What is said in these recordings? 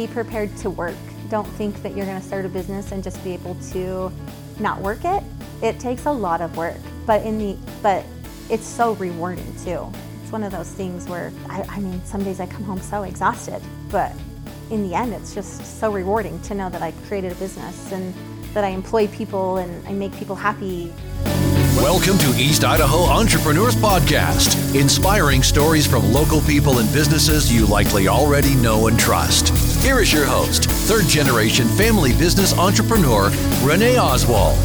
be prepared to work. Don't think that you're going to start a business and just be able to not work it. It takes a lot of work, but it's so rewarding too. It's one of those things where I mean, some days I come home so exhausted, but in the end, it's just so rewarding to know that I created a business and that I employ people and I make people happy. Welcome to East Idaho Entrepreneurs Podcast, inspiring stories from local people and businesses you likely already know and trust. Here is your host, third-generation family business entrepreneur, Renee Oswald.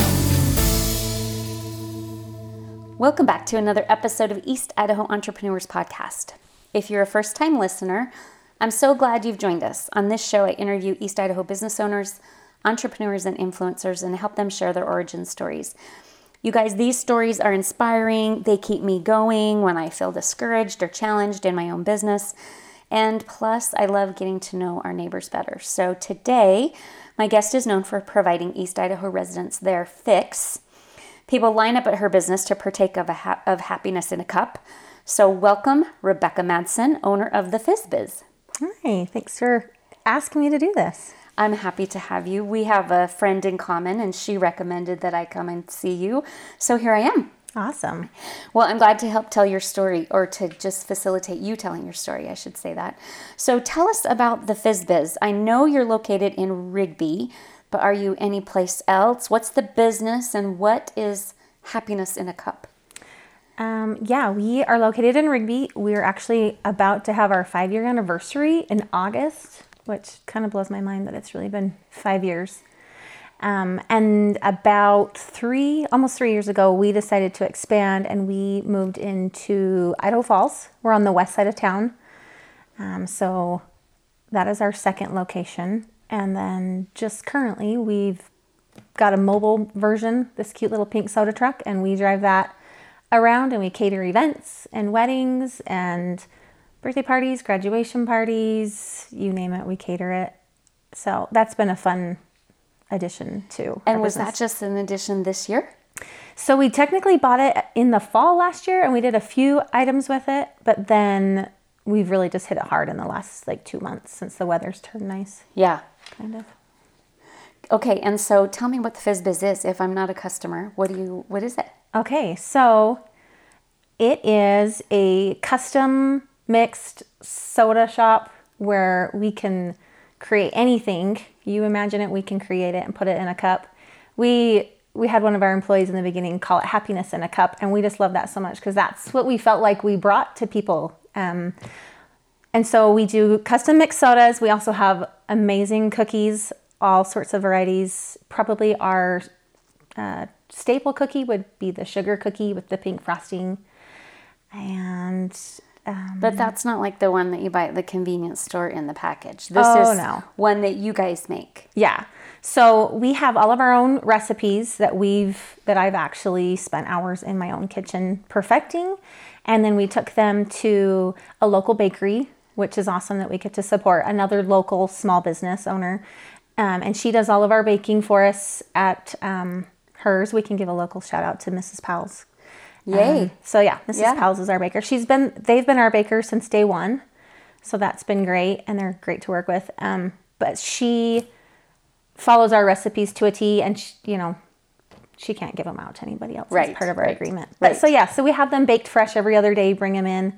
Welcome back to another episode of East Idaho Entrepreneurs Podcast. If you're a first-time listener, I'm so glad you've joined us. On this show, I interview East Idaho business owners, entrepreneurs, and influencers and help them share their origin stories. You guys, these stories are inspiring. They keep me going when I feel discouraged or challenged in my own business. And plus, I love getting to know our neighbors better. So today, my guest is known for providing East Idaho residents their fix. People line up at her business to partake of happiness in a cup. So welcome, Rebecca Madsen, owner of the FizzBiz. Hi, thanks for asking me to do this. I'm happy to have you. We have a friend in common, and she recommended that I come and see you. So here I am. Awesome. Well, I'm glad to help tell your story, or to just facilitate you telling your story, I should say that. So tell us about the FizzBiz. I know you're located in Rigby, but are you any place else? What's the business, and what is happiness in a cup? Yeah, we are located in Rigby. We're actually about to have our 5-year anniversary in August, which kind of blows my mind that it's really been 5 years. And about almost three years ago, we decided to expand and we moved into Idaho Falls. We're on the west side of town. So that is our second location. And then just currently, we've got a mobile version, this cute little pink soda truck, and we drive that around and we cater events and weddings and birthday parties, graduation parties, you name it, we cater it. So that's been a fun addition too. And was that just an addition this year? So we technically bought it in the fall last year and we did a few items with it, but then we've really just hit it hard in the last 2 months since the weather's turned nice. Yeah. Kind of. Okay, and so tell me what the FizzBiz is. If I'm not a customer, what is it? Okay, so it is a custom mixed soda shop where we can create anything you imagine it. We can create it and put it in a cup. We had one of our employees in the beginning call it happiness in a cup, and we just love that so much because that's what we felt like we brought to people. And so we do custom mixed sodas. We also have amazing cookies, all sorts of varieties. Probably our staple cookie would be the sugar cookie with the pink frosting, and but that's not like the one that you buy at the convenience store in the package. This is one that you guys make. Yeah. So we have all of our own recipes that I've actually spent hours in my own kitchen perfecting. And then we took them to a local bakery, which is awesome that we get to support another local small business owner. And she does all of our baking for us at hers. We can give a local shout out to Mrs. Powell's. Yay. Mrs. Powell's is our baker. They've been our baker since day one. So that's been great. And they're great to work with. But she follows our recipes to a T, and she can't give them out to anybody else. Right. It's part of our agreement. But so we have them baked fresh every other day, bring them in.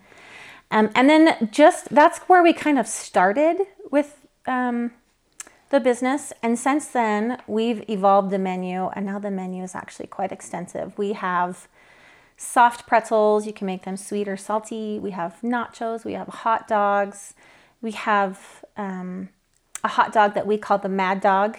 And then that's where we kind of started with, the business. And since then we've evolved the menu, and now the menu is actually quite extensive. We have soft pretzels, you can make them sweet or salty. We have nachos, we have hot dogs. We have a hot dog that we call the Mad Dog.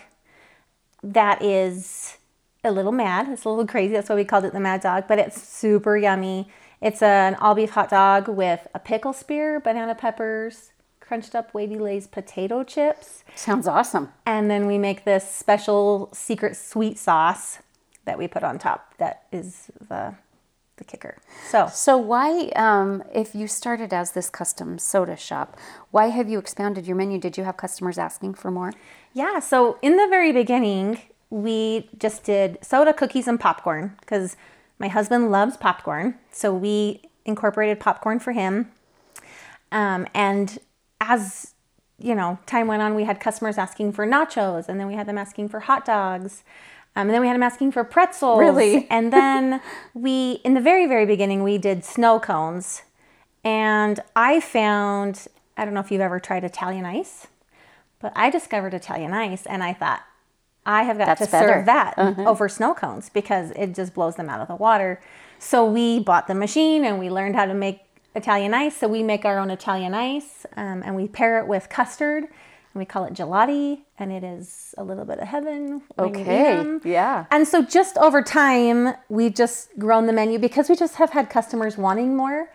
That is a little mad, it's a little crazy, that's why we called it the Mad Dog, but it's super yummy. It's an all-beef hot dog with a pickle spear, banana peppers, crunched up Wavy Lay's potato chips. Sounds awesome. And then we make this special secret sweet sauce that we put on top that is the kicker. So why, if you started as this custom soda shop, why have you expanded your menu? Did you have customers asking for more? Yeah. So in the very beginning, we just did soda, cookies, and popcorn because my husband loves popcorn. So we incorporated popcorn for him. And as you know, time went on, we had customers asking for nachos, and then we had them asking for hot dogs. And then we had them asking for pretzels. Really? And then we, in the very, very beginning, we did snow cones. And I found, I don't know if you've ever tried Italian ice, but I discovered Italian ice, and I thought, I have got serve that over snow cones because it just blows them out of the water. So we bought the machine, and we learned how to make Italian ice. So we make our own Italian ice, and we pair it with custard. We call it gelati, and it is a little bit of heaven. Okay, yeah. And so just over time, we've just grown the menu because we just have had customers wanting more.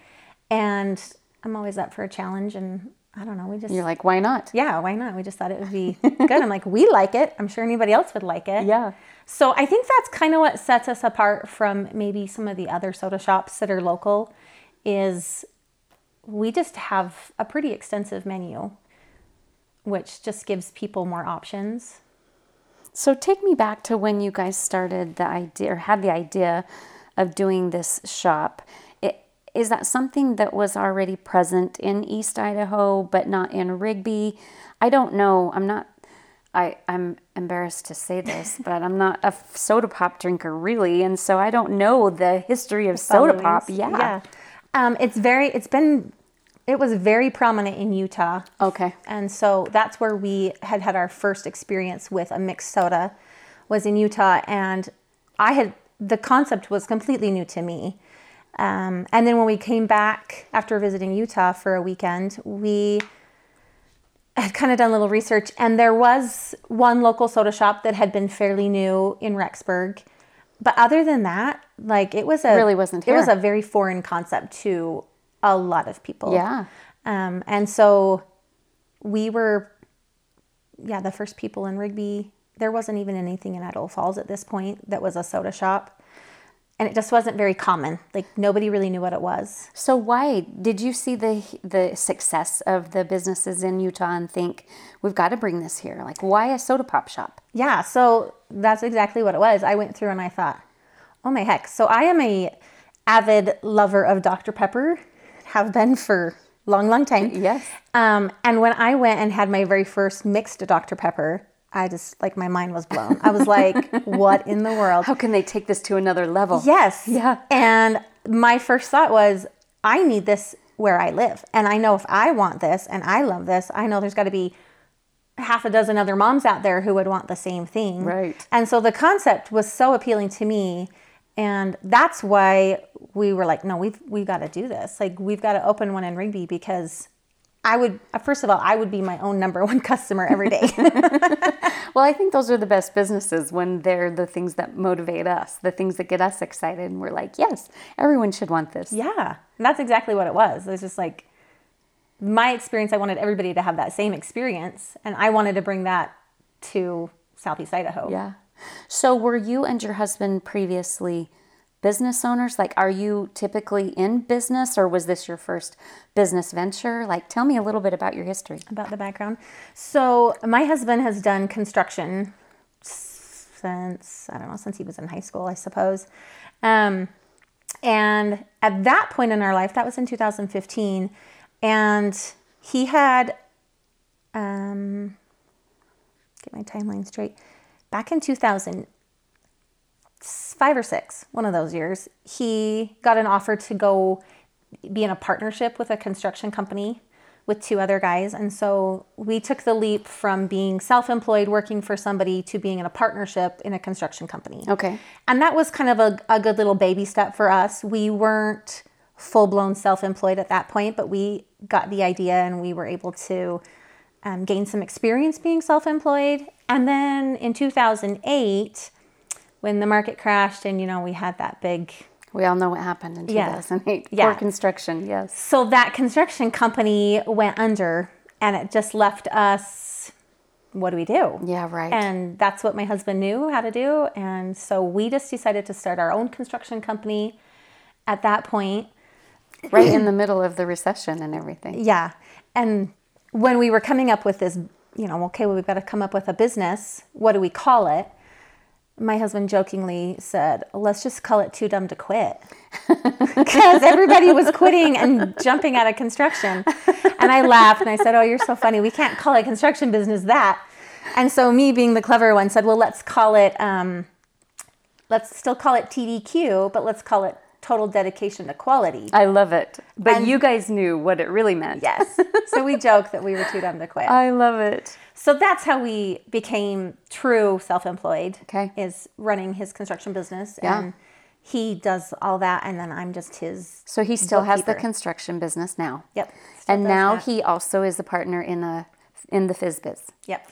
And I'm always up for a challenge, and I don't know. You're like, why not? Yeah, why not? We just thought it would be good. I'm like, we like it. I'm sure anybody else would like it. Yeah. So I think that's kind of what sets us apart from maybe some of the other soda shops that are local, is we just have a pretty extensive menu, which just gives people more options. So take me back to when you guys started the idea, or had the idea of doing this shop. Is that something that was already present in East Idaho, but not in Rigby? I don't know. I'm embarrassed to say this, but I'm not a soda pop drinker really. And so I don't know the history of soda pop. Yeah. It was very prominent in Utah. Okay. And so that's where we had our first experience with a mixed soda, was in Utah. And the concept was completely new to me. And then when we came back after visiting Utah for a weekend, we had kind of done a little research. And there was one local soda shop that had been fairly new in Rexburg. But other than that, it really wasn't here. It was a very foreign concept to a lot of people. Yeah. And so we were, the first people in Rigby. There wasn't even anything in Idaho Falls at this point that was a soda shop. And it just wasn't very common. Nobody really knew what it was. So why did you see the success of the businesses in Utah and think, we've got to bring this here? Why a soda pop shop? Yeah. So that's exactly what it was. I went through and I thought, oh my heck. So I am an avid lover of Dr. Pepper. Have been for long, long time. Yes. And when I went and had my very first mixed Dr. Pepper, I just, my mind was blown. I was like, what in the world? How can they take this to another level? Yes. Yeah. And my first thought was, I need this where I live. And I know if I want this and I love this, I know there's got to be half a dozen other moms out there who would want the same thing. Right. And so the concept was so appealing to me. And that's why we were like, no, we've got to do this. We've got to open one in Rigby, because I would be my own number one customer every day. Well, I think those are the best businesses, when they're the things that motivate us, the things that get us excited. And we're like, yes, everyone should want this. Yeah. And that's exactly what it was. It was just my experience. I wanted everybody to have that same experience. And I wanted to bring that to Southeast Idaho. Yeah. So were you and your husband previously business owners? Are you typically in business, or was this your first business venture? Tell me a little bit about your history. About the background. So my husband has done construction since he was in high school, I suppose. And at that point in our life, that was in 2015, and he had, get my timeline straight. Back in 2005 or 6, one of those years, he got an offer to go be in a partnership with a construction company with two other guys. And so we took the leap from being self-employed, working for somebody, to being in a partnership in a construction company. Okay. And that was kind of a good little baby step for us. We weren't full-blown self-employed at that point, but we got the idea, and we were able to gain some experience being self-employed. And then in 2008, when the market crashed, and, we had that big... We all know what happened in 2008. Yeah. Poor construction, yes. So that construction company went under, and it just left us, what do we do? Yeah, right. And that's what my husband knew how to do. And so we just decided to start our own construction company at that point. Right in the middle of the recession and everything. Yeah. And when we were coming up with this, we've got to come up with a business. What do we call it? My husband jokingly said, let's just call it Too Dumb to Quit, because everybody was quitting and jumping out of construction. And I laughed and I said, oh, you're so funny. We can't call it construction business that. And so me being the clever one said, well, let's call it, let's still call it TDQ, but let's call it Total Dedication to Quality. I love it. But you guys knew what it really meant. Yes. So we joke that we were too dumb to quit. I love it. So that's how we became true self-employed. Okay. Is running his construction business. Yeah. And he does all that, and then I'm just his So he still bookkeeper. Has the construction business now. Yep. Still and now that. He also is a partner in the FizzBiz. Yep.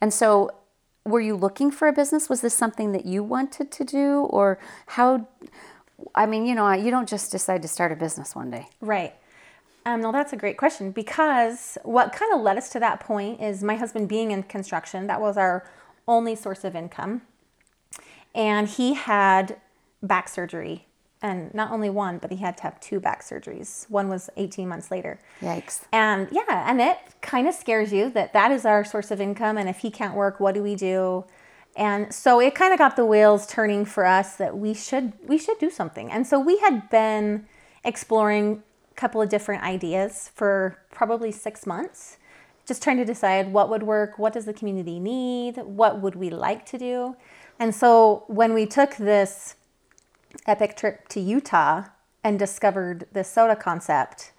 And so were you looking for a business? Was this something that you wanted to do, or how... I mean, you know, you don't just decide to start a business one day. Right. No, that's a great question, because what kind of led us to that point is my husband being in construction. That was our only source of income. And he had back surgery, and not only one, but he had to have two back surgeries. One was 18 months later. Yikes. And yeah, and it kind of scares you that is our source of income. And if he can't work, what do we do? And so it kind of got the wheels turning for us that we should do something. And so we had been exploring a couple of different ideas for probably 6 months, just trying to decide what would work, what does the community need, what would we like to do. And so when we took this epic trip to Utah and discovered this soda concept,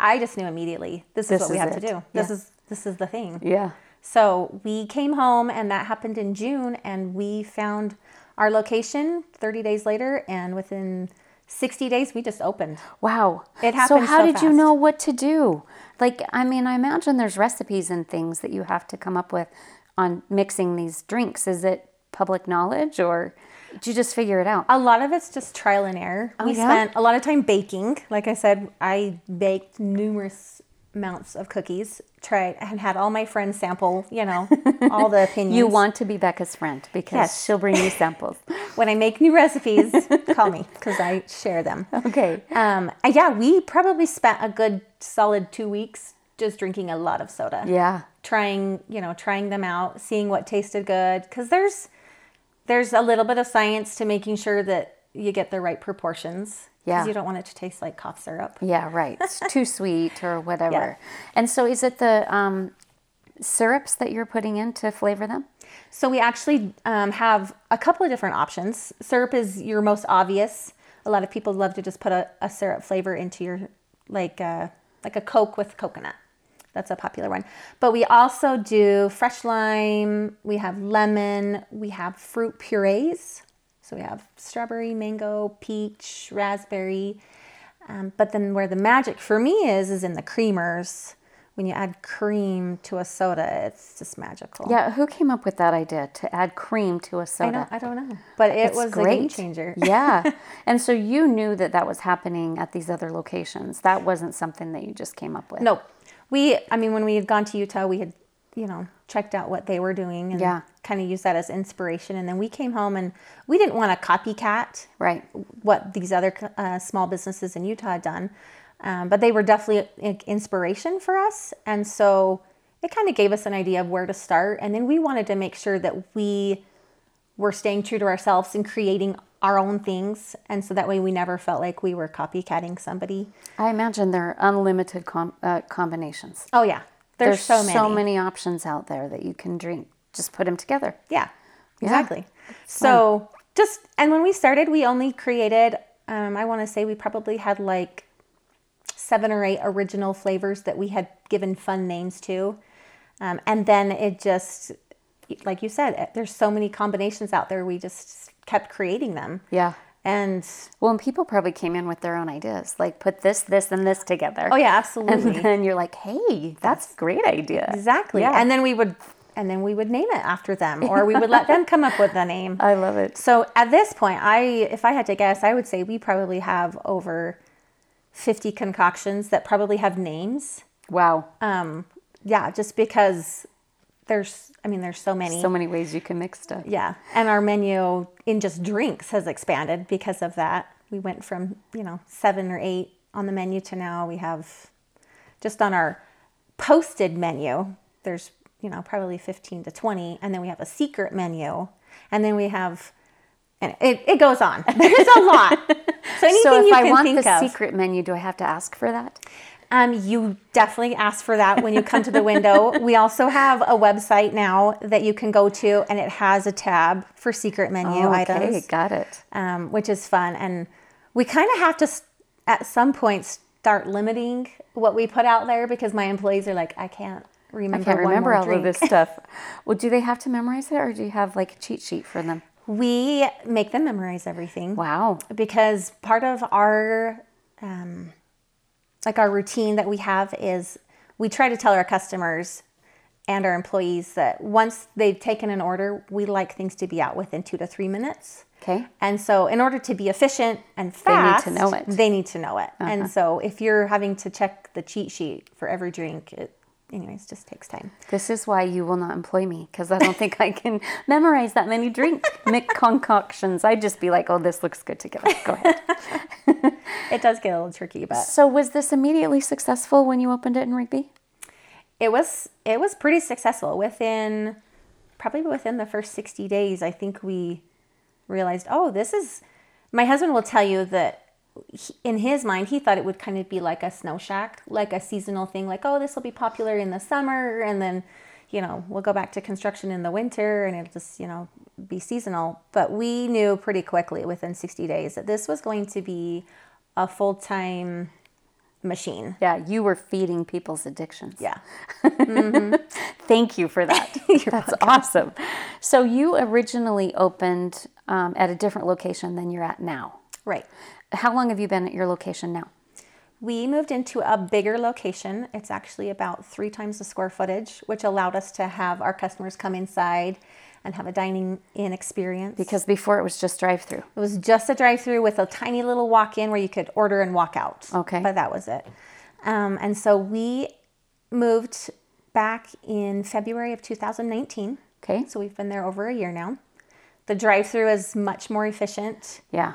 I just knew immediately, this is what we have to do. Yeah. This is the thing. Yeah. So we came home, and that happened in June, and we found our location 30 days later, and within 60 days, we just opened. Wow. It happened so fast. So how did you know what to do? Like, I mean, I imagine there's recipes and things that you have to come up with on mixing these drinks. Is it public knowledge, or did you just figure it out? A lot of it's just trial and error. Oh, we spent a lot of time baking. Like I said, I baked numerous amounts of cookies, tried, and had all my friends sample, you know, all the opinions. You want to be Becca's friend, because she'll bring you samples. When I make new recipes, call me, because I share them. Okay. We probably spent a good solid 2 weeks just drinking a lot of soda. Yeah. Trying them out, seeing what tasted good, because there's a little bit of science to making sure that you get the right proportions. Yeah. Because you don't want it to taste like cough syrup. Yeah, right. It's too sweet or whatever. Yeah. And so is it the syrups that you're putting in to flavor them? So we actually have a couple of different options. Syrup is your most obvious. A lot of people love to just put a syrup flavor into your, like a Coke with coconut. That's a popular one. But we also do fresh lime. We have lemon. We have fruit purees. So we have strawberry, mango, peach, raspberry. But then where the magic for me is in the creamers. When you add cream to a soda, it's just magical. Yeah, who came up with that idea to add cream to a soda? I don't know. But it was great. A game changer. Yeah. And so you knew that was happening at these other locations. That wasn't something that you just came up with. No. When we had gone to Utah, we had, checked out what they were doing and kind of used that as inspiration. And then we came home, and we didn't want to copycat what these other small businesses in Utah had done. But they were definitely an inspiration for us. And so it kind of gave us an idea of where to start. And then we wanted to make sure that we were staying true to ourselves and creating our own things. And so that way we never felt like we were copycatting somebody. I imagine there are unlimited combinations. Oh, yeah. There's so many options out there that you can drink. Just put them together. Yeah, exactly. Yeah, so and when we started, we only created, I want to say we probably had like 7 or 8 original flavors that we had given fun names to. And then it just, like you said, there's so many combinations out there. We just kept creating them. Yeah. And people probably came in with their own ideas, like put this, this, and this together. Oh yeah, absolutely. And then you're like, hey, that's a great idea. Exactly. Yeah. And then we would name it after them, or we would let them come up with the name. I love it. So at this point, if I had to guess, I would say we probably have over 50 concoctions that probably have names. Wow. Just because there's so many. So many ways you can mix stuff. Yeah. And our menu in just drinks has expanded because of that. We went from, 7 or 8 on the menu to now we have, just on our posted menu, there's, probably 15 to 20. And then we have a secret menu. And then we have And it goes on. There's a lot. So anything so if you can I want think the of, secret menu, do I have to ask for that? You definitely ask for that when you come to the window. We also have a website now that you can go to, and it has a tab for secret menu items. Okay, got it. Which is fun. And we kind of have to, at some point, start limiting what we put out there because my employees are like, I can't remember all of this stuff. Well, do they have to memorize it, or do you have like a cheat sheet for them? We make them memorize everything. Wow. Because part of our our routine that we have is we try to tell our customers and our employees that once they've taken an order, we like things to be out within 2 to 3 minutes. Okay. And so in order to be efficient and fast, they need to know it. Uh-huh. And so if you're having to check the cheat sheet for every drink, it just takes time. This is why you will not employ me, because I don't think I can memorize that many drink concoctions. I'd just be like, oh, this looks good together. Go ahead. It does get a little tricky, but... So was this immediately successful when you opened it in Rigby? It was pretty successful. Within the first 60 days, I think we realized, my husband will tell you that in his mind, he thought it would kind of be like a snow shack, like a seasonal thing, like, oh, this will be popular in the summer, and then, we'll go back to construction in the winter, and it'll just, be seasonal. But we knew pretty quickly within 60 days that this was going to be a full-time machine. Yeah, you were feeding people's addictions. Yeah. Mm-hmm. Thank you for that. That's welcome. Awesome. So you originally opened at a different location than you're at now. Right. How long have you been at your location now? We moved into a bigger location. It's actually about 3 times the square footage, which allowed us to have our customers come inside and have a dining-in experience. Because before it was just drive-through. It was just a drive-through with a tiny little walk-in where you could order and walk out. Okay. But that was it. And so we moved back in February of 2019. Okay. So we've been there over a year now. The drive-through is much more efficient. Yeah.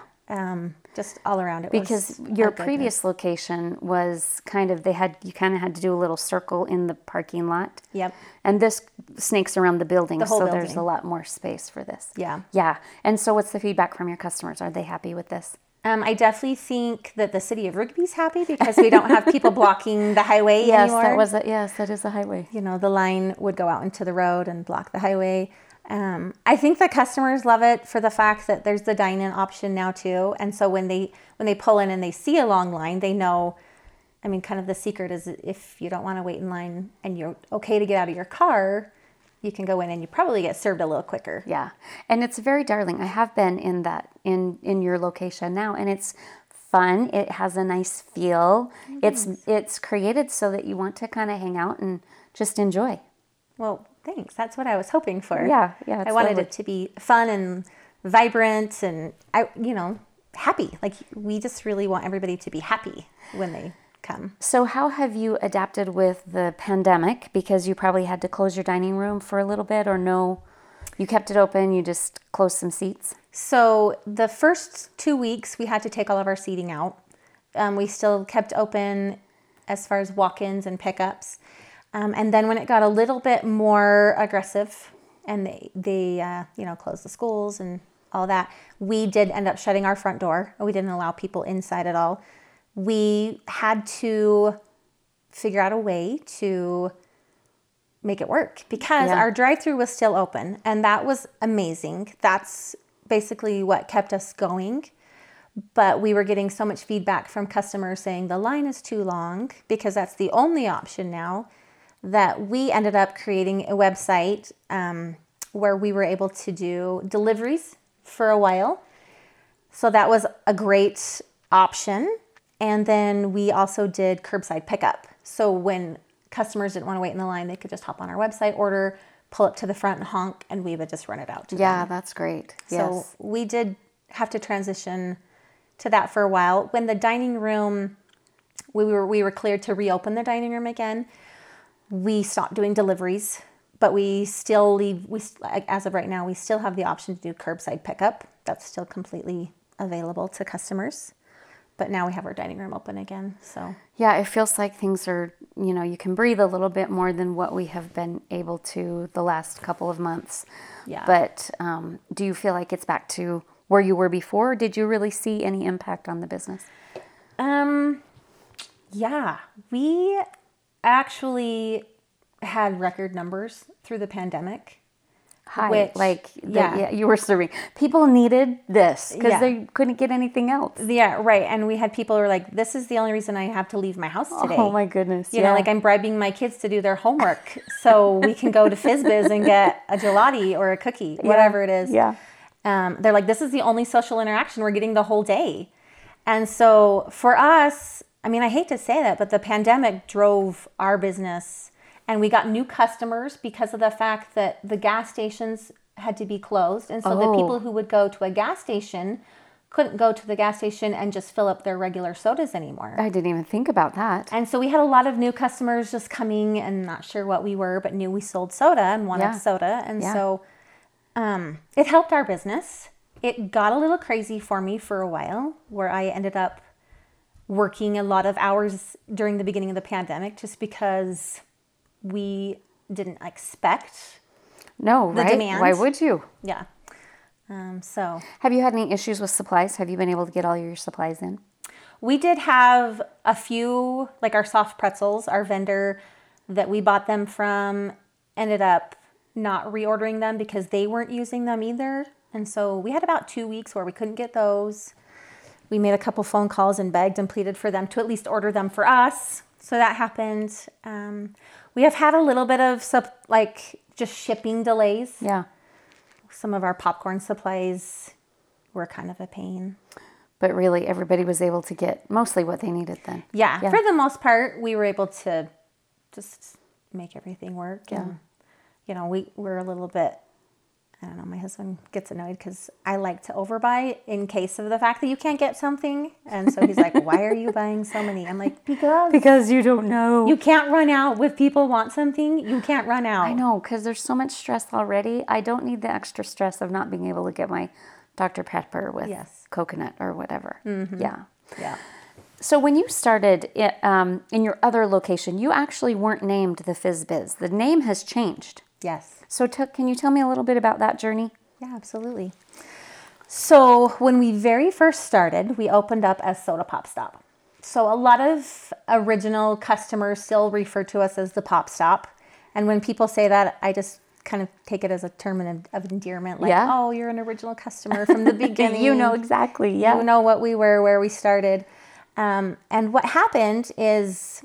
Just all around it. Because your previous location was you kind of had to do a little circle in the parking lot. Yep. And this snakes around the building, so there's a lot more space for this. Yeah. Yeah. And so what's the feedback from your customers? Are they happy with this? I definitely think that the city of Rigby's happy because we don't have people blocking the highway anymore. That is the highway. The line would go out into the road and block the highway. I think the customers love it for the fact that there's the dine-in option now too. And so when they pull in and they see a long line, they know, kind of the secret is if you don't want to wait in line and you're okay to get out of your car, you can go in and you probably get served a little quicker. Yeah. And it's very darling. I have been in that, in your location now, and it's fun. It has a nice feel. Mm-hmm. It's created so that you want to kind of hang out and just enjoy. Well, thanks. That's what I was hoping for. Yeah. I wanted it to be fun and vibrant and, happy. Like, we just really want everybody to be happy when they come. So how have you adapted with the pandemic? Because you probably had to close your dining room for a little bit, or no, you kept it open, you just closed some seats? So the first 2 weeks, we had to take all of our seating out. We still kept open as far as walk-ins and pickups. And then when it got a little bit more aggressive and they closed the schools and all that, we did end up shutting our front door. We didn't allow people inside at all. We had to figure out a way to make it work because our drive-through was still open, and that was amazing. That's basically what kept us going. But we were getting so much feedback from customers saying the line is too long because that's the only option now, that we ended up creating a website where we were able to do deliveries for a while. So that was a great option. And then we also did curbside pickup. So when customers didn't want to wait in the line, they could just hop on our website, order, pull up to the front and honk, and we would just run it out to them. That's great. So we did have to transition to that for a while. When the dining room, we were cleared to reopen the dining room again, we stopped doing deliveries, but we still as of right now, we still have the option to do curbside pickup. That's still completely available to customers, but now we have our dining room open again. So yeah, it feels like things are, you can breathe a little bit more than what we have been able to the last couple of months. Yeah. But do you feel like it's back to where you were before? Or did you really see any impact on the business? Yeah, we actually had record numbers through the pandemic. You were serving. People needed this because they couldn't get anything else. Yeah, right. And we had people who were like, this is the only reason I have to leave my house today. Oh, my goodness. You know, like I'm bribing my kids to do their homework so we can go to FizzBiz and get a gelati or a cookie, whatever it is. Yeah. They're like, this is the only social interaction we're getting the whole day. And so for us, I mean, I hate to say that, but the pandemic drove our business. And we got new customers because of the fact that the gas stations had to be closed. And so the people who would go to a gas station couldn't go to the gas station and just fill up their regular sodas anymore. I didn't even think about that. And so we had a lot of new customers just coming and not sure what we were, but knew we sold soda and wanted soda. And so it helped our business. It got a little crazy for me for a while, where I ended up working a lot of hours during the beginning of the pandemic just because... we didn't expect the demand. Why would you? Yeah. So have you had any issues with supplies? Have you been able to get all your supplies in? We did have a few, like our soft pretzels, our vendor that we bought them from ended up not reordering them because they weren't using them either. And so we had about 2 weeks where we couldn't get those. We made a couple phone calls and begged and pleaded for them to at least order them for us. So that happened. We have had a little bit of just shipping delays. Yeah. Some of our popcorn supplies were kind of a pain. But really, everybody was able to get mostly what they needed then. Yeah. For the most part, we were able to just make everything work. Yeah. And, you know, we're a little bit, I don't know, my husband gets annoyed because I like to overbuy in case of the fact that you can't get something. And so he's like, why are you buying so many? I'm like, because you don't know. You can't run out. If people want something, you can't run out. I know, because there's so much stress already. I don't need the extra stress of not being able to get my Dr. Pepper with coconut or whatever. Mm-hmm. Yeah. Yeah. So when you started it, in your other location, you actually weren't named the FizzBiz. The name has changed. Yes. So can you tell me a little bit about that journey? Yeah, absolutely. So when we very first started, we opened up as Soda Pop Stop. So a lot of original customers still refer to us as the Pop Stop. And when people say that, I just kind of take it as a term of endearment. Like, oh, you're an original customer from the beginning. You know exactly, You know what we were, where we started. And what happened is...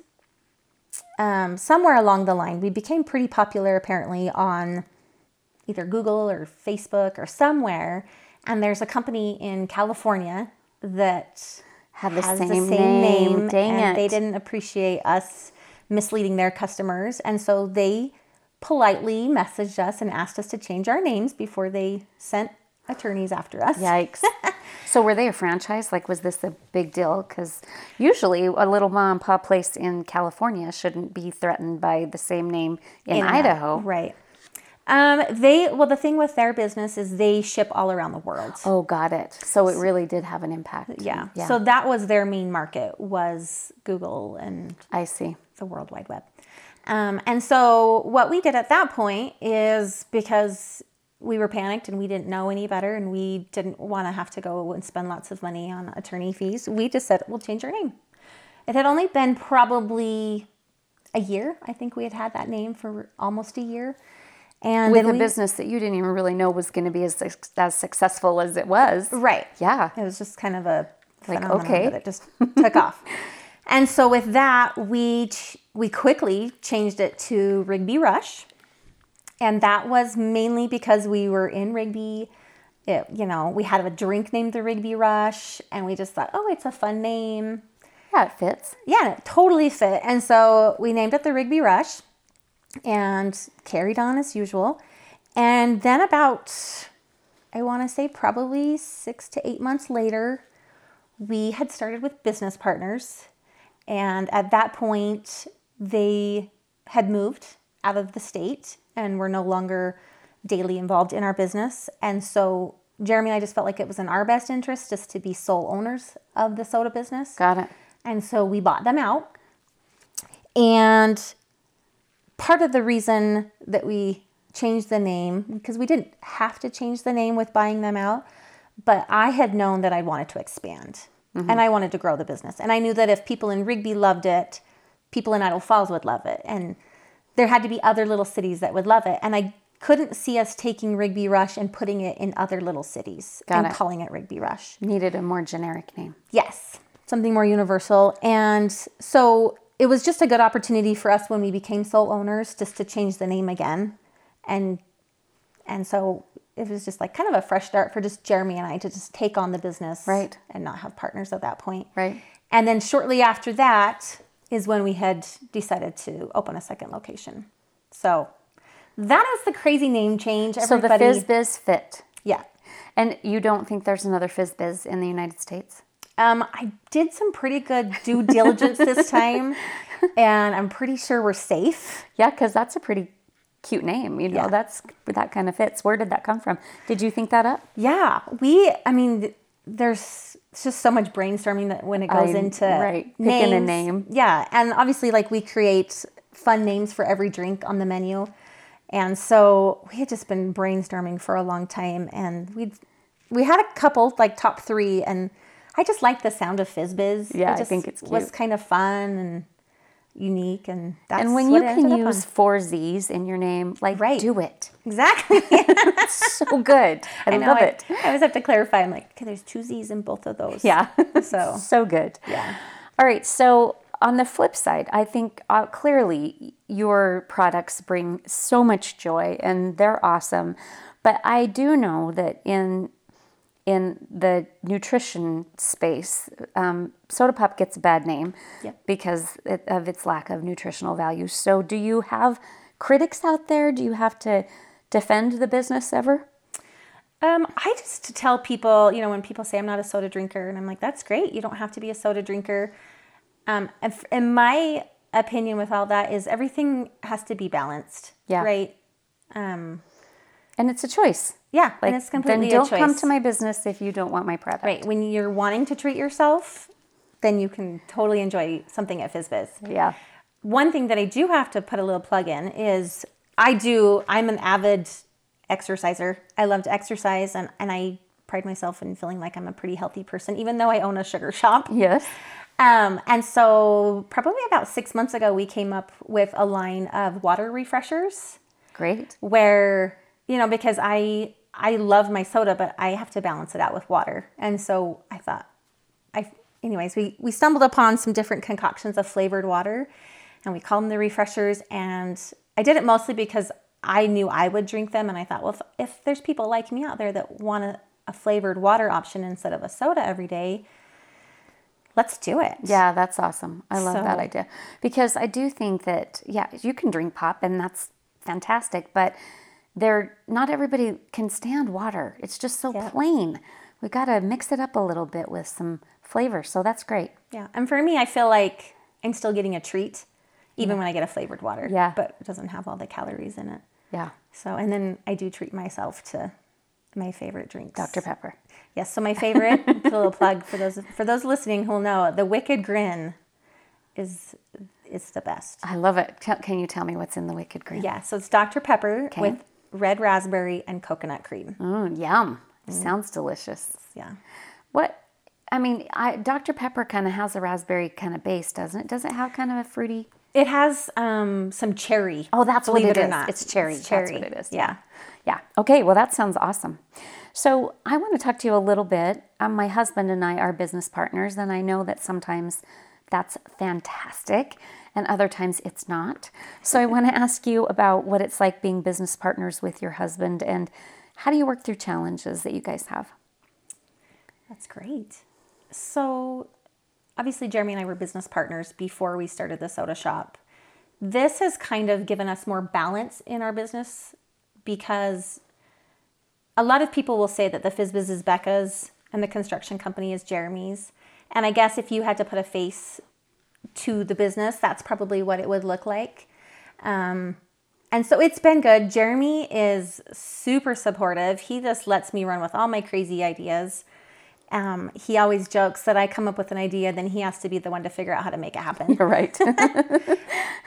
somewhere along the line, we became pretty popular apparently on either Google or Facebook or somewhere. And there's a company in California that has the same name. Dang it. They didn't appreciate us misleading their customers. And so they politely messaged us and asked us to change our names before they sent attorneys after us. Yikes. So were they a franchise? Like, was this a big deal? Because usually a little mom and pop place in California shouldn't be threatened by the same name in Idaho. Right. The thing with their business is they ship all around the world. Oh, got it. So it really did have an impact. Yeah. So that was their main market, was Google and the World Wide Web. And so what we did at that point is, because we were panicked and we didn't know any better and we didn't want to have to go and spend lots of money on attorney fees, we just said, we'll change our name. It had only been probably a year. I think we had had that name for almost a year. And with a business that you didn't even really know was going to be as successful as it was. Right. Yeah. It was just kind of a phenomenon that it just took off. And so with that, we quickly changed it to Rigby Rush. And that was mainly because we were in Rigby. We had a drink named the Rigby Rush, and we just thought, it's a fun name. Yeah, it fits. Yeah, it totally fit. And so we named it the Rigby Rush and carried on as usual. And then about, I want to say probably 6 to 8 months later, we had started with business partners. And at that point, they had moved out of the state and we're no longer daily involved in our business. And so Jeremy and I just felt like it was in our best interest just to be sole owners of the soda business. Got it. And so we bought them out. And part of the reason that we changed the name, because we didn't have to change the name with buying them out, But I had known that I wanted to expand and I wanted to grow the business. And I knew that if people in Rigby loved it, people in Idaho Falls would love it. And there had to be other little cities that would love it. And I couldn't see us taking Rigby Rush and putting it in other little cities calling it Rigby Rush. Needed a more generic name. Yes, something more universal. And so it was just a good opportunity for us when we became sole owners just to change the name again. And so it was just like kind of a fresh start for just Jeremy and I to just take on the business and not have partners at that point. Right. And then shortly after that is when we had decided to open a second location. So that is the crazy name change. Everybody, so the FizzBiz fit. Yeah. And you don't think there's another FizzBiz in the United States? I did some pretty good due diligence this time, and I'm pretty sure we're safe. Yeah, because that's a pretty cute name, you know. Yeah. That kind of fits. Where did that come from? Did you think that up? Yeah, there's just so much brainstorming that when it goes into picking a name. Yeah, and obviously, we create fun names for every drink on the menu, and so we had just been brainstorming for a long time, and we had a couple top three, and I just liked the sound of FizzBiz. Yeah, I think it's cute. It was kind of fun and unique, and that's and when you can use 4 Z's in your name, do it. Exactly. It's so good. I love it. I always have to clarify. I'm okay, there's 2 Z's in both of those. Yeah. So good. Yeah. All right. So on the flip side, I think clearly your products bring so much joy and they're awesome. But I do know that in the nutrition space, Soda Pop gets a bad name because of its lack of nutritional value. So do you have critics out there? Do you have to defend the business ever? I just tell people, when people say I'm not a soda drinker, and I'm like, that's great. You don't have to be a soda drinker. And my opinion with all that is everything has to be balanced, right? And it's a choice. Yeah, and it's completely a choice. Then don't come to my business if you don't want my product. Right, when you're wanting to treat yourself, then you can totally enjoy something at FizzBiz. Yeah. One thing that I do have to put a little plug in is I'm an avid exerciser. I love to exercise, and I pride myself in feeling like I'm a pretty healthy person, even though I own a sugar shop. Yes. And so probably about 6 months ago, we came up with a line of water refreshers. Great. Where, because I love my soda, but I have to balance it out with water. And so I thought, we stumbled upon some different concoctions of flavored water, and we called them the refreshers. And I did it mostly because I knew I would drink them. And I thought, well, if there's people like me out there that want a flavored water option instead of a soda every day, let's do it. Yeah, that's awesome. I love that idea. Because I do think that, you can drink pop, and that's fantastic. But not everybody can stand water. It's just so plain. We got to mix it up a little bit with some flavor. So that's great. Yeah. And for me, I feel like I'm still getting a treat even when I get a flavored water. Yeah. But it doesn't have all the calories in it. Yeah. So, and then I do treat myself to my favorite drinks. Dr. Pepper. Yes. So my favorite, put a little plug for those listening who will know, the Wicked Grin is the best. I love it. Can you tell me what's in the Wicked Grin? Yeah. So it's Dr. Pepper with red raspberry and coconut cream. Yum. Mm. Sounds delicious. Yeah. Dr. Pepper kind of has a raspberry kind of base, doesn't it? Does it have kind of a fruity? It has some cherry. Oh, that's what it is. It's cherry. That's what it is. Yeah. Yeah. Okay. Well, that sounds awesome. So I want to talk to you a little bit. My husband and I are business partners, and I know that sometimes that's fantastic, and other times it's not. So I want to ask you about what it's like being business partners with your husband, and how do you work through challenges that you guys have? That's great. So obviously Jeremy and I were business partners before we started the soda shop. This has kind of given us more balance in our business, because a lot of people will say that the FizzBiz is Becca's and the construction company is Jeremy's. And I guess if you had to put a face to the business, that's probably what it would look like. And so it's been good. Jeremy is super supportive. He just lets me run with all my crazy ideas. He always jokes that I come up with an idea, then he has to be the one to figure out how to make it happen. You're right.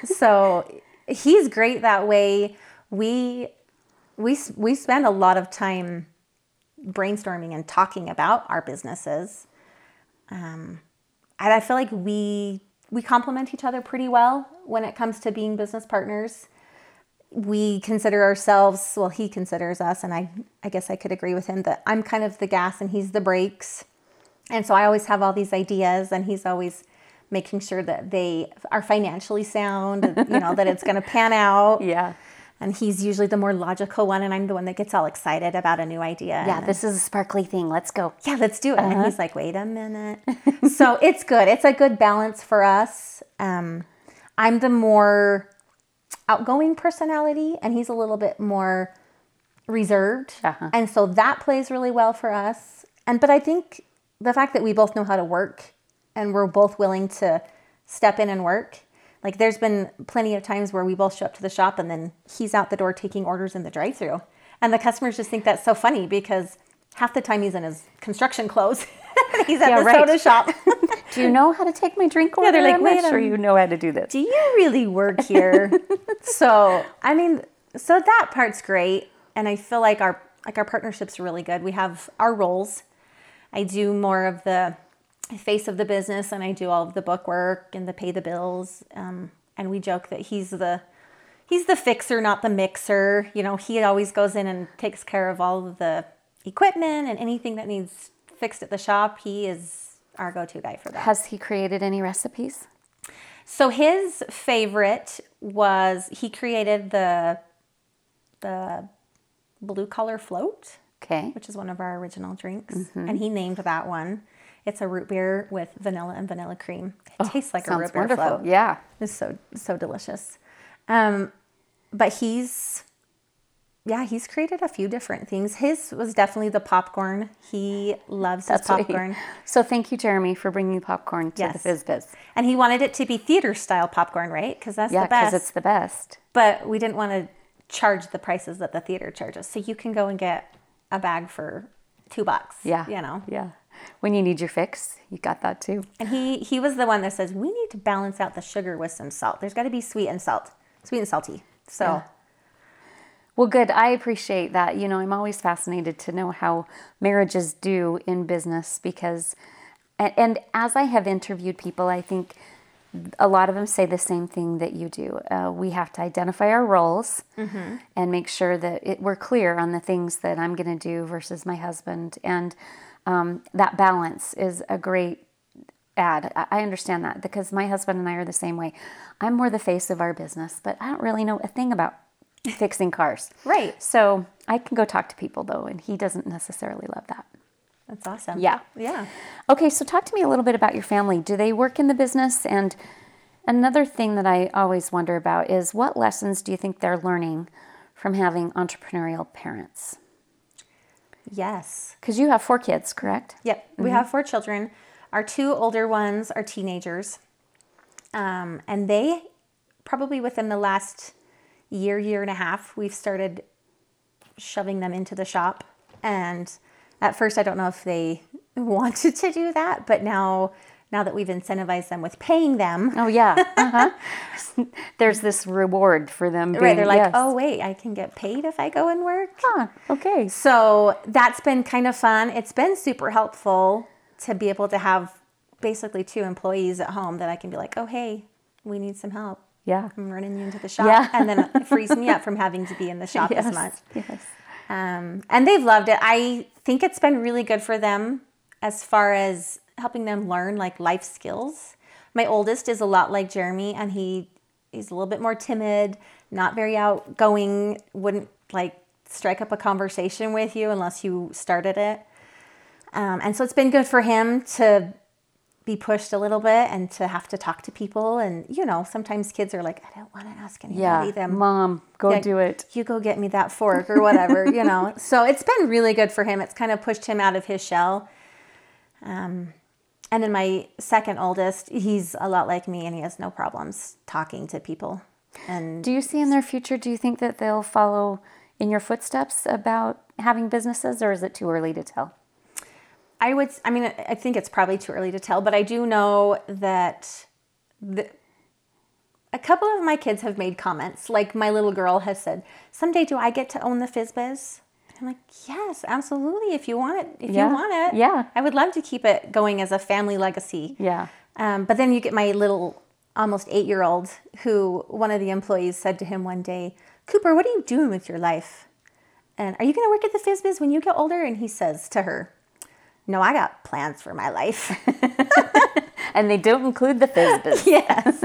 So he's great that way. We spend a lot of time brainstorming and talking about our businesses. And I feel like we complement each other pretty well when it comes to being business partners. We consider ourselves, well, he considers us, and I guess I could agree with him that I'm kind of the gas and he's the brakes. And so I always have all these ideas, and he's always making sure that they are financially sound, you know, that it's going to pan out. Yeah. And he's usually the more logical one, and I'm the one that gets all excited about a new idea. Yeah, this is a sparkly thing. Let's go. Yeah, let's do it. Uh-huh. And he's like, wait a minute. So it's good. It's a good balance for us. I'm the more outgoing personality, and he's a little bit more reserved. Uh-huh. And so that plays really well for us. But I think the fact that we both know how to work, and we're both willing to step in and work. Like, there's been plenty of times where we both show up to the shop and then he's out the door taking orders in the drive-thru. And the customers just think that's so funny because half the time he's in his construction clothes. He's at the soda shop. Do you know how to take my drink order? Yeah, they're like, I'm not sure you know how to do this. Do you really work here? So that part's great. And I feel like our partnership's really good. We have our roles. I do more of the face of the business, and I do all of the book work and the pay the bills. And we joke that he's the fixer, not the mixer. You know, he always goes in and takes care of all of the equipment and anything that needs fixed at the shop. He is our go-to guy for that. Has he created any recipes? So his favorite was, he created the blue collar float. Okay. Which is one of our original drinks. Mm-hmm. And he named that one. It's a root beer with vanilla and vanilla cream. It tastes like a root beer float. Yeah. It's so delicious. But he's created a few different things. His was definitely the popcorn. He loves his popcorn. So thank you, Jeremy, for bringing popcorn to the FizzBiz. And he wanted it to be theater-style popcorn, right? Because that's the best. Yeah, because it's the best. But we didn't want to charge the prices that the theater charges. So you can go and get a bag for $2. Yeah. You know? Yeah. When you need your fix, you got that too. And he was the one that says, we need to balance out the sugar with some salt. There's got to be sweet and salty. So, yeah. Well, good. I appreciate that. You know, I'm always fascinated to know how marriages do in business because, and as I have interviewed people, I think a lot of them say the same thing that you do. We have to identify our roles mm-hmm. and make sure that we're clear on the things that I'm going to do versus my husband. And that balance is a great add. I understand that because my husband and I are the same way. I'm more the face of our business, but I don't really know a thing about fixing cars. Right. So I can go talk to people though, and he doesn't necessarily love that. That's awesome. Yeah. Yeah. Okay. So talk to me a little bit about your family. Do they work in the business? And another thing that I always wonder about is what lessons do you think they're learning from having entrepreneurial parents? Yes. Because you have 4 kids, correct? Yep. Mm-hmm. We have 4 children. Our 2 older ones are teenagers. And they, probably within the last year and a half, we've started shoving them into the shop. And at first, I don't know if they wanted to do that, but now that we've incentivized them with paying them. Oh, yeah. Uh-huh. There's this reward for them. Right. They're like, oh, wait, I can get paid if I go and work. Huh. Okay. So that's been kind of fun. It's been super helpful to be able to have basically 2 employees at home that I can be like, oh, hey, we need some help. Yeah. I'm running you into the shop. Yeah. And then it frees me up from having to be in the shop as much. Yes. And they've loved it. I think it's been really good for them as far as helping them learn like life skills. My oldest is a lot like Jeremy, and he's a little bit more timid, not very outgoing, wouldn't like strike up a conversation with you unless you started it. And so it's been good for him to be pushed a little bit and to have to talk to people. And, you know, sometimes kids are like, I don't want to ask anybody. Yeah, them. Mom, go do it. You go get me that fork or whatever, you know. So it's been really good for him. It's kind of pushed him out of his shell. And then my second oldest, he's a lot like me, and he has no problems talking to people. And do you see in their future, do you think that they'll follow in your footsteps about having businesses, or is it too early to tell? I think it's probably too early to tell, but I do know that a couple of my kids have made comments. Like my little girl has said, someday do I get to own the FizzBiz? I'm like, yes, absolutely. If you want it, yeah. I would love to keep it going as a family legacy. Yeah. But then you get my little almost 8-year-old who one of the employees said to him one day, Cooper, what are you doing with your life? And are you going to work at the FizzBiz when you get older? And he says to her, no, I got plans for my life. And they don't include the FizzBiz. Yes.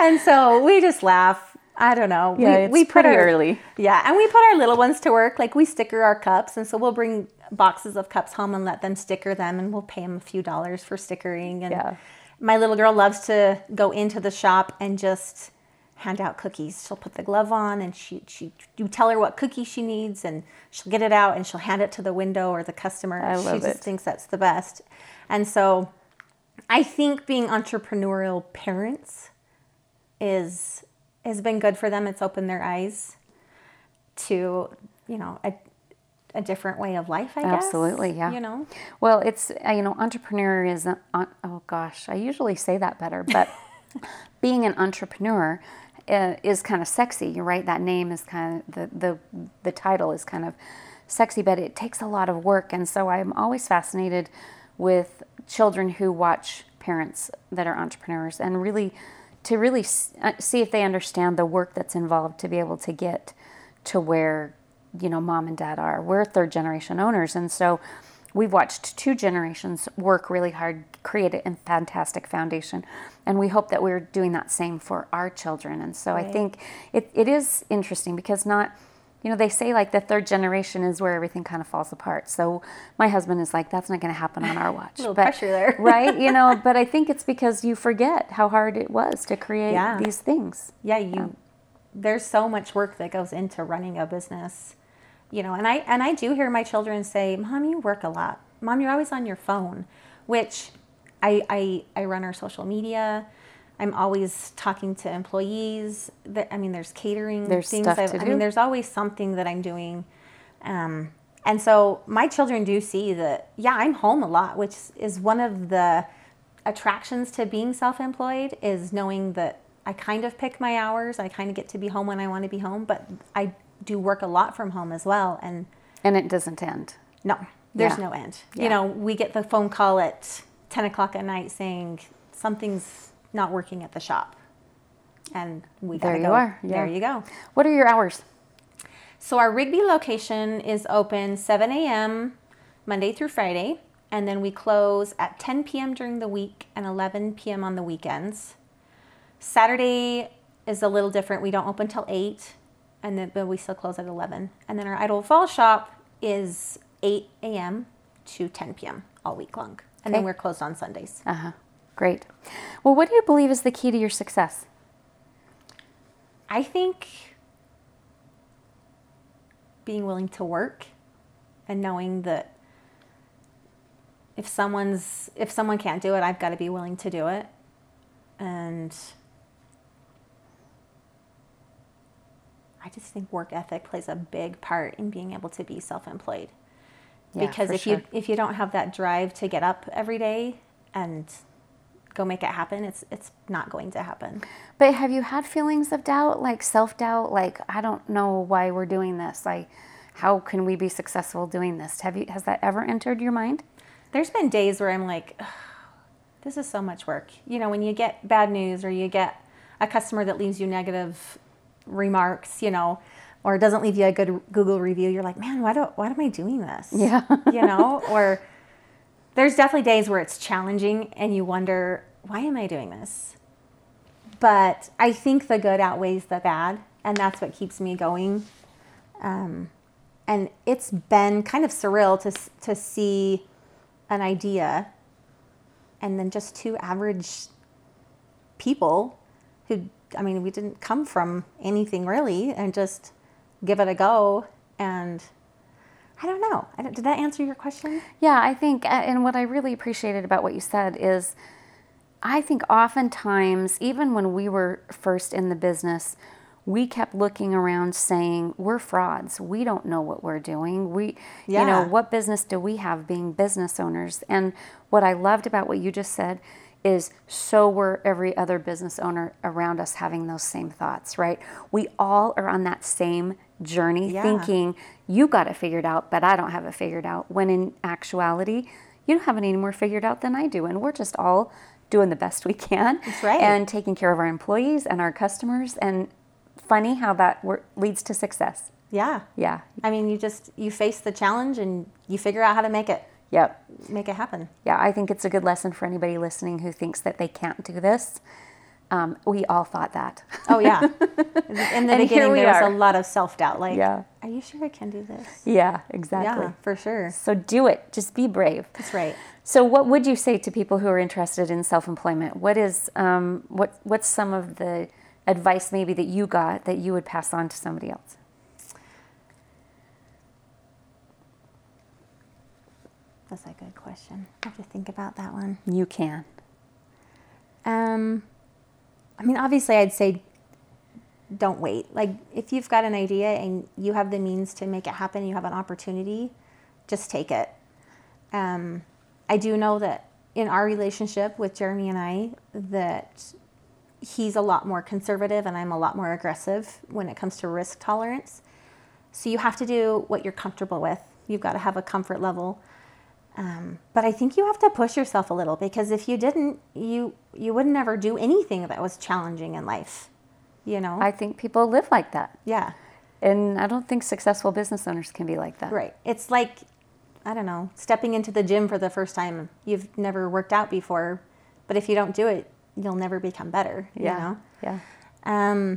And so we just laugh. I don't know. Yeah, it's pretty early. Yeah, and we put our little ones to work. Like, we sticker our cups, and so we'll bring boxes of cups home and let them sticker them, and we'll pay them a few dollars for stickering. And yeah. My little girl loves to go into the shop and just hand out cookies. She'll put the glove on, and you tell her what cookie she needs, and she'll get it out, and she'll hand it to the window or the customer. I love it. She just thinks that's the best. And so I think being entrepreneurial parents has been good for them. It's opened their eyes to, a different way of life, I guess. Absolutely, yeah. Well, it's, entrepreneurism. Oh gosh, I usually say that better, but being an entrepreneur is kind of sexy. You're right, that name is kind of, the title is kind of sexy, but it takes a lot of work. And so I'm always fascinated with children who watch parents that are entrepreneurs and really see if they understand the work that's involved to be able to get to where, mom and dad are. We're third generation owners. And so we've watched 2 generations work really hard, create a fantastic foundation. And we hope that we're doing that same for our children. And so right. I think it is interesting because they say like the third generation is where everything kind of falls apart. So my husband is like, that's not going to happen on our watch. A little pressure there. Right. But I think it's because you forget how hard it was to create these things. Yeah. There's so much work that goes into running a business, and I do hear my children say, Mom, you work a lot. Mom, you're always on your phone, which I run our social media. I'm always talking to employees. There's catering. There's things stuff to do. There's always something that I'm doing. And so my children do see that, I'm home a lot, which is one of the attractions to being self-employed is knowing that I kind of pick my hours. I kind of get to be home when I want to be home, but I do work a lot from home as well. And it doesn't end. No, there's no end. Yeah. We get the phone call at 10 o'clock at night saying something's not working at the shop, and we gotta go. There you are. Yeah. There you go. What are your hours? So our Rigby location is open 7 a.m. Monday through Friday, and then we close at 10 p.m. during the week and 11 p.m. on the weekends. Saturday is a little different. We don't open till 8, and then but we still close at 11. And then our Idaho Falls shop is 8 a.m. to 10 p.m. all week long, and then we're closed on Sundays. Uh-huh. Great. Well, what do you believe is the key to your success? I think being willing to work and knowing that if someone can't do it, I've got to be willing to do it. And I just think work ethic plays a big part in being able to be self-employed. Yeah, because if you don't have that drive to get up every day and go make it happen, it's not going to happen. But have you had feelings of doubt, like self-doubt, like I don't know why we're doing this, like how can we be successful doing this? Has that ever entered your mind? There's been days where I'm like, oh, this is so much work. When you get bad news or you get a customer that leaves you negative remarks, or doesn't leave you a good Google review, you're like, man, why am I doing this? Yeah. Or there's definitely days where it's challenging and you wonder, why am I doing this? But I think the good outweighs the bad, and that's what keeps me going. And it's been kind of surreal to see an idea and then just 2 average people who, we didn't come from anything really, and just give it a go, and I don't know. Did that answer your question? Yeah, I think, and what I really appreciated about what you said is, I think oftentimes, even when we were first in the business, we kept looking around saying, we're frauds. We don't know what we're doing. What business do we have being business owners? And what I loved about what you just said is so were every other business owner around us having those same thoughts, right? We all are on that same journey thinking you got it figured out, but I don't have it figured out. When in actuality, you don't have it any more figured out than I do. And we're just all doing the best we can. That's right. And taking care of our employees and our customers. And funny how that leads to success. Yeah. Yeah. I mean, you face the challenge and you figure out how to make it. Yep. Make it happen. Yeah. I think it's a good lesson for anybody listening who thinks that they can't do this. We all thought that. Oh, yeah. In the beginning, there was a lot of self-doubt. Like, are you sure I can do this? Yeah, exactly. Yeah, for sure. So do it. Just be brave. That's right. So what would you say to people who are interested in self-employment? What is, what's some of the advice maybe that you got that you would pass on to somebody else? That's a good question. I have to think about that one. You can. I mean, obviously, I'd say don't wait. Like, if you've got an idea and you have the means to make it happen, you have an opportunity, just take it. I do know that in our relationship with Jeremy and I, that he's a lot more conservative and I'm a lot more aggressive when it comes to risk tolerance. So you have to do what you're comfortable with. You've got to have a comfort level. But I think you have to push yourself a little, because if you didn't, you would never do anything that was challenging in life, you know? I think people live like that. Yeah. And I don't think successful business owners can be like that. Right. It's like, I don't know, stepping into the gym for the first time. You've never worked out before, but if you don't do it, you'll never become better, you know? Yeah.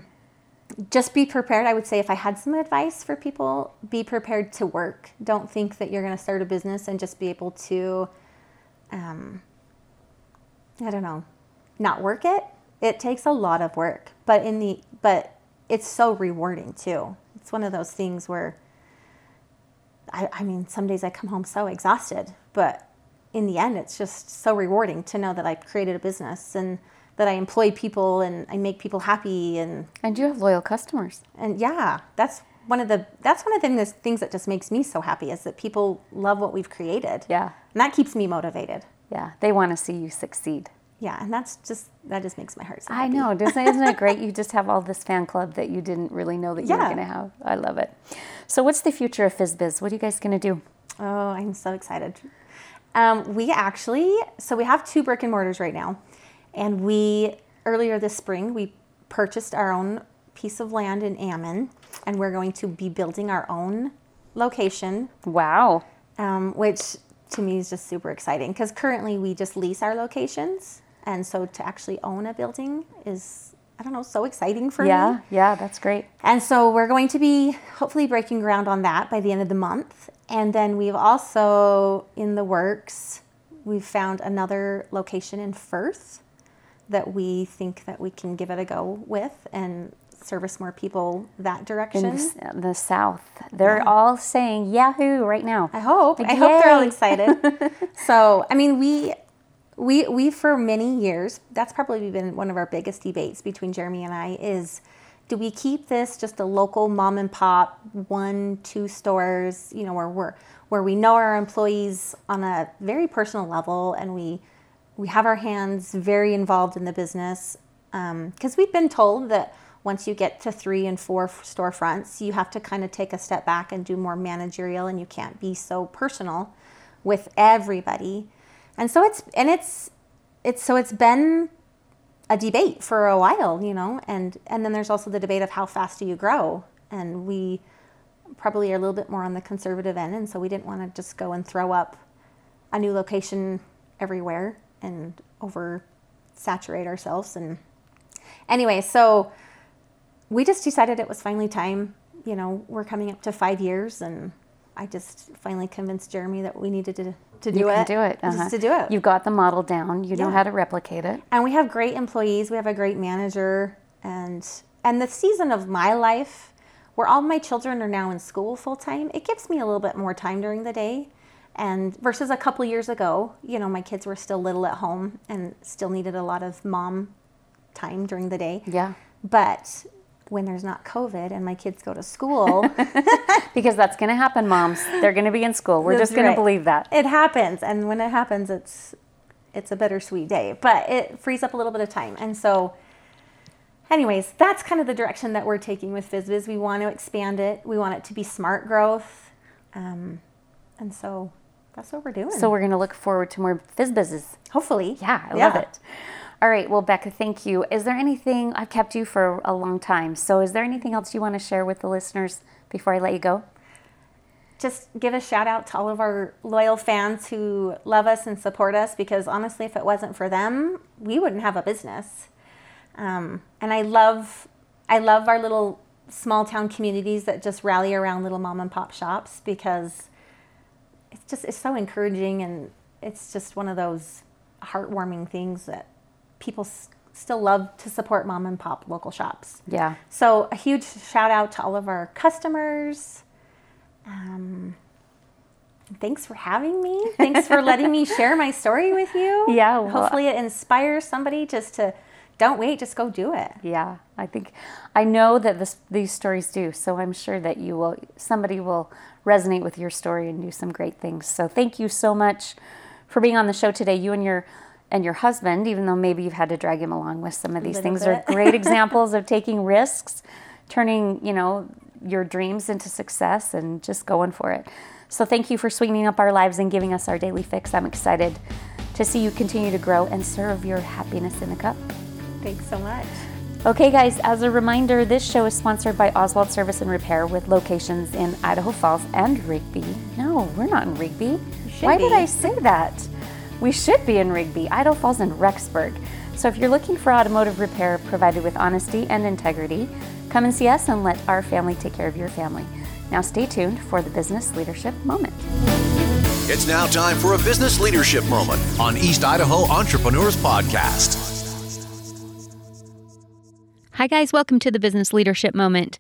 Just be prepared. I would say if I had some advice for people, be prepared to work. Don't think that you're going to start a business and just be able to, not work it. It takes a lot of work, but it's so rewarding too. It's one of those things where, I mean, some days I come home so exhausted, but in the end, it's just so rewarding to know that I've created a business and that I employ people and I make people happy, and you have loyal customers. And yeah, that's one of the things that just makes me so happy, is that people love what we've created. Yeah. And that keeps me motivated. Yeah. They want to see you succeed. Yeah, and that just makes my heart so happy. I know. Isn't it great? You just have all this fan club that you didn't really know that you were going to have. I love it. So what's the future of FizzBiz? What are you guys going to do? Oh, I'm so excited. We have 2 brick and mortars right now. And earlier this spring, we purchased our own piece of land in Ammon, and we're going to be building our own location. Wow. Which to me is just super exciting, because currently we just lease our locations. And so to actually own a building is, so exciting for me. Yeah, that's great. And so we're going to be hopefully breaking ground on that by the end of the month. And then we've also, in the works, we've found another location in Firth that we think that we can give it a go with and service more people that direction. In the South. They're all saying Yahoo right now. I hope. Like, I hope they're all excited. So, I mean, we for many years, that's probably been one of our biggest debates between Jeremy and I, is do we keep this just a local mom and pop, 1-2 stores, where we know our employees on a very personal level, and we have our hands very involved in the business, because we've been told that once you get to 3 and 4 storefronts, you have to kind of take a step back and do more managerial, and you can't be so personal with everybody. And so it's been a debate for a while, and then there's also the debate of how fast do you grow, and we probably are a little bit more on the conservative end, and so we didn't want to just go and throw up a new location everywhere and oversaturate ourselves. And anyway, so we just decided it was finally time. We're coming up to 5 years, and I just finally convinced Jeremy that we needed to do it. You can do it. Just to do it. You've got the model down. You know how to replicate it. And we have great employees. We have a great manager. And the season of my life, where all my children are now in school full time, it gives me a little bit more time during the day. And versus a couple years ago, my kids were still little at home and still needed a lot of mom time during the day. Yeah. But when there's not COVID and my kids go to school. Because that's going to happen, moms. They're going to be in school. We're just going to believe that. It happens. And when it happens, it's a bittersweet day. But it frees up a little bit of time. And so anyways, that's kind of the direction that we're taking with FizzBiz. We want to expand it. We want it to be smart growth. And so that's what we're doing. So we're going to look forward to more FizzBizes. Hopefully. Yeah, I love it. All right. Well, Becca, thank you. Is there anything, I've kept you for a long time, so is there anything else you want to share with the listeners before I let you go? Just give a shout out to all of our loyal fans who love us and support us, because honestly, if it wasn't for them, we wouldn't have a business. And I love our little small town communities that just rally around little mom and pop shops, because it's so encouraging, and it's just one of those heartwarming things that people still love to support mom and pop local shops. Yeah. So a huge shout out to all of our customers. Thanks for having me. Thanks for letting me share my story with you. Yeah. Well, hopefully it inspires somebody just to, don't wait, just go do it. Yeah, I know that these stories do. So I'm sure that somebody will resonate with your story and do some great things. So thank you so much for being on the show today. You and your husband, even though maybe you've had to drag him along with some of these things, are great examples of taking risks, turning, your dreams into success, and just going for it. So thank you for sweetening up our lives and giving us our daily fix. I'm excited to see you continue to grow and serve your happiness in the cup. Thanks so much. Okay, guys, as a reminder, this show is sponsored by Oswald Service and Repair, with locations in Idaho Falls and Rigby. No, we're not in Rigby. Why did I say that? We should be in Rigby, Idaho Falls, and Rexburg. So if you're looking for automotive repair provided with honesty and integrity, come and see us and let our family take care of your family. Now stay tuned for the Business Leadership Moment. It's now time for a Business Leadership Moment on East Idaho Entrepreneurs Podcast. Hi guys, welcome to the Business Leadership Moment.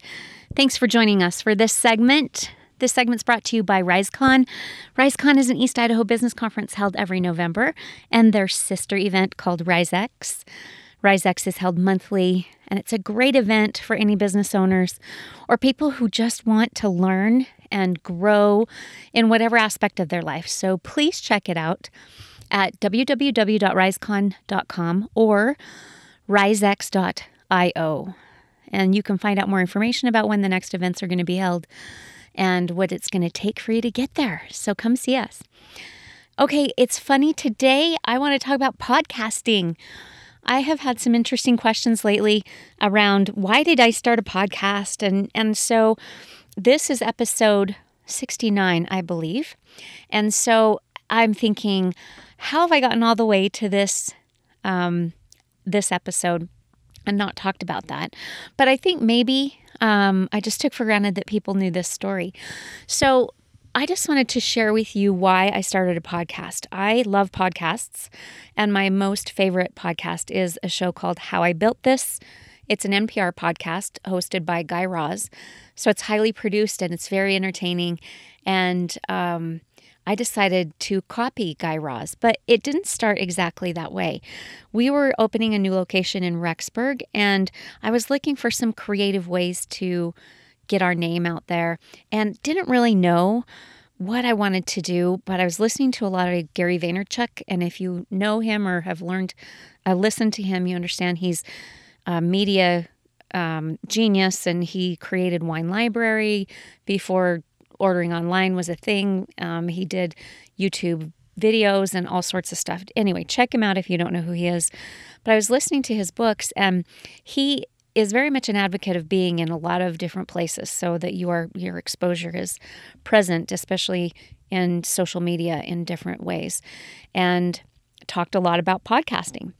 Thanks for joining us for this segment. This segment's brought to you by RiseCon. RiseCon is an East Idaho business conference held every November, and their sister event called RiseX. RiseX is held monthly, and it's a great event for any business owners or people who just want to learn and grow in whatever aspect of their life. So please check it out at www.risecon.com or risex.io. And you can find out more information about when the next events are going to be held and what it's going to take for you to get there. So come see us. Okay, it's funny. Today I want to talk about podcasting. I have had some interesting questions lately around why did I start a podcast? And so this is episode 69, I believe. And so I'm thinking, how have I gotten all the way to this, this episode? And not talked about that. But I think maybe I just took for granted that people knew this story. So I just wanted to share with you why I started a podcast. I love podcasts, and my most favorite podcast is a show called How I Built This. It's an NPR podcast hosted by Guy Raz. So it's highly produced and it's very entertaining. And I decided to copy Guy Raz, but it didn't start exactly that way. We were opening a new location in Rexburg, and I was looking for some creative ways to get our name out there and didn't really know what I wanted to do, but I was listening to a lot of Gary Vaynerchuk, and if you know him or have listened to him, you understand he's a media genius, and he created Wine Library before ordering online was a thing. He did YouTube videos and all sorts of stuff. Anyway, check him out if you don't know who he is. But I was listening to his books, and he is very much an advocate of being in a lot of different places so that your exposure is present, especially in social media in different ways, and talked a lot about podcasting.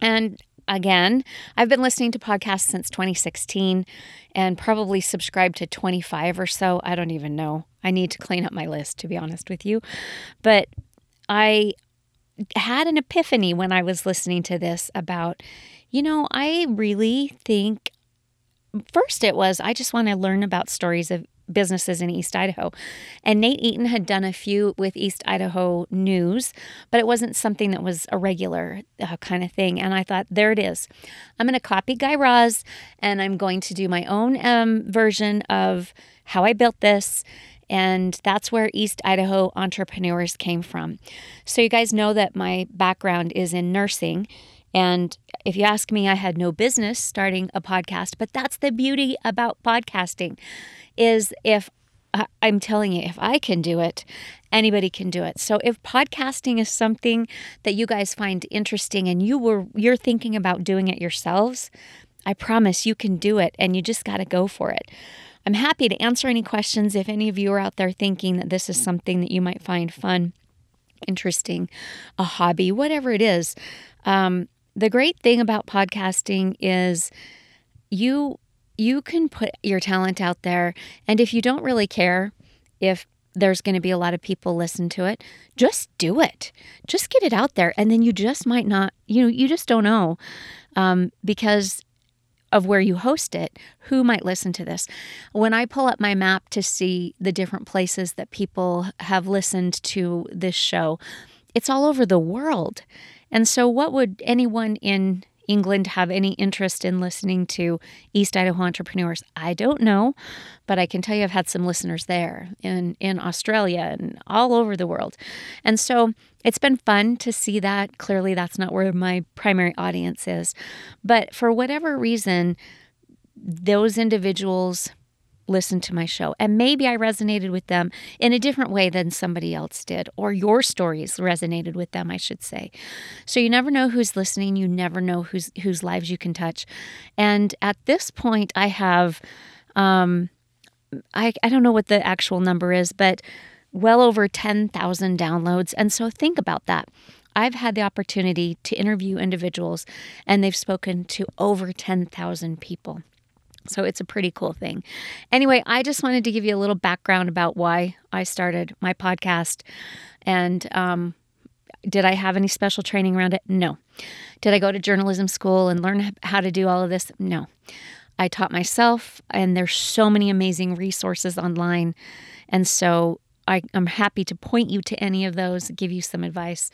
And again, I've been listening to podcasts since 2016 and probably subscribed to 25 or so. I don't even know. I need to clean up my list, to be honest with you. But I had an epiphany when I was listening to this about, I really think, first it was, I just want to learn about stories of businesses in East Idaho. And Nate Eaton had done a few with East Idaho News, but it wasn't something that was a regular kind of thing. And I thought, there it is. I'm going to copy Guy Raz, and I'm going to do my own version of How I Built This. And that's where East Idaho Entrepreneurs came from. So you guys know that my background is in nursing, And if you ask me, I had no business starting a podcast, but that's the beauty about podcasting is if I'm telling you, if I can do it, anybody can do it. So if podcasting is something that you guys find interesting and you're thinking about doing it yourselves, I promise you can do it and you just got to go for it. I'm happy to answer any questions if any of you are out there thinking that this is something that you might find fun, interesting, a hobby, whatever it is. The great thing about podcasting is you can put your talent out there, and if you don't really care if there's going to be a lot of people listen to it, just do it. Just get it out there, and then you just might not, you just don't know because of where you host it, who might listen to this. When I pull up my map to see the different places that people have listened to this show, it's all over the world. And so what would anyone in England have any interest in listening to East Idaho Entrepreneurs? I don't know, but I can tell you I've had some listeners there in Australia and all over the world. And so it's been fun to see that. Clearly, that's not where my primary audience is. But for whatever reason, those individuals listen to my show. And maybe I resonated with them in a different way than somebody else did, or your stories resonated with them, I should say. So you never know who's listening. You never know whose lives you can touch. And at this point, I have, I don't know what the actual number is, but well over 10,000 downloads. And so think about that. I've had the opportunity to interview individuals, and they've spoken to over 10,000 people. So it's a pretty cool thing. Anyway, I just wanted to give you a little background about why I started my podcast. And did I have any special training around it? No. Did I go to journalism school and learn how to do all of this? No. I taught myself, and there's so many amazing resources online. And so I'm happy to point you to any of those, give you some advice.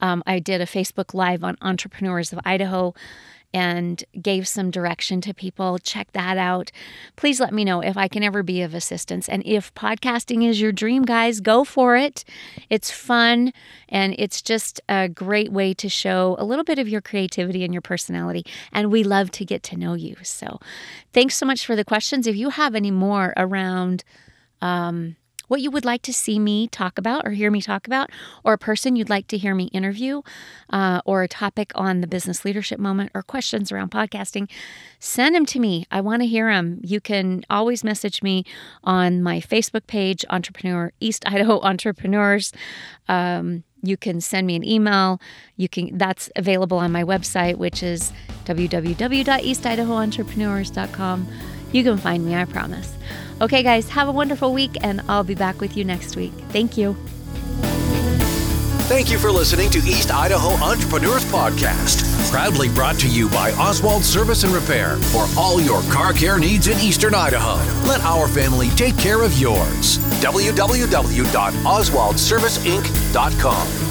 I did a Facebook Live on Entrepreneurs of Idaho and gave some direction to people. Check that out. Please let me know if I can ever be of assistance. And if podcasting is your dream, guys, go for it. It's fun, and it's just a great way to show a little bit of your creativity and your personality. And we love to get to know you. So thanks so much for the questions. If you have any more around what you would like to see me talk about or hear me talk about, or a person you'd like to hear me interview, or a topic on the business leadership moment, or questions around podcasting, send them to me. I want to hear them. You can always message me on my Facebook page, East Idaho Entrepreneurs. You can send me an email. That's available on my website, which is www.eastidahoentrepreneurs.com. You can find me, I promise. Okay, guys, have a wonderful week, and I'll be back with you next week. Thank you. Thank you for listening to East Idaho Entrepreneurs Podcast, proudly brought to you by Oswald Service and Repair for all your car care needs in Eastern Idaho. Let our family take care of yours. www.oswaldserviceinc.com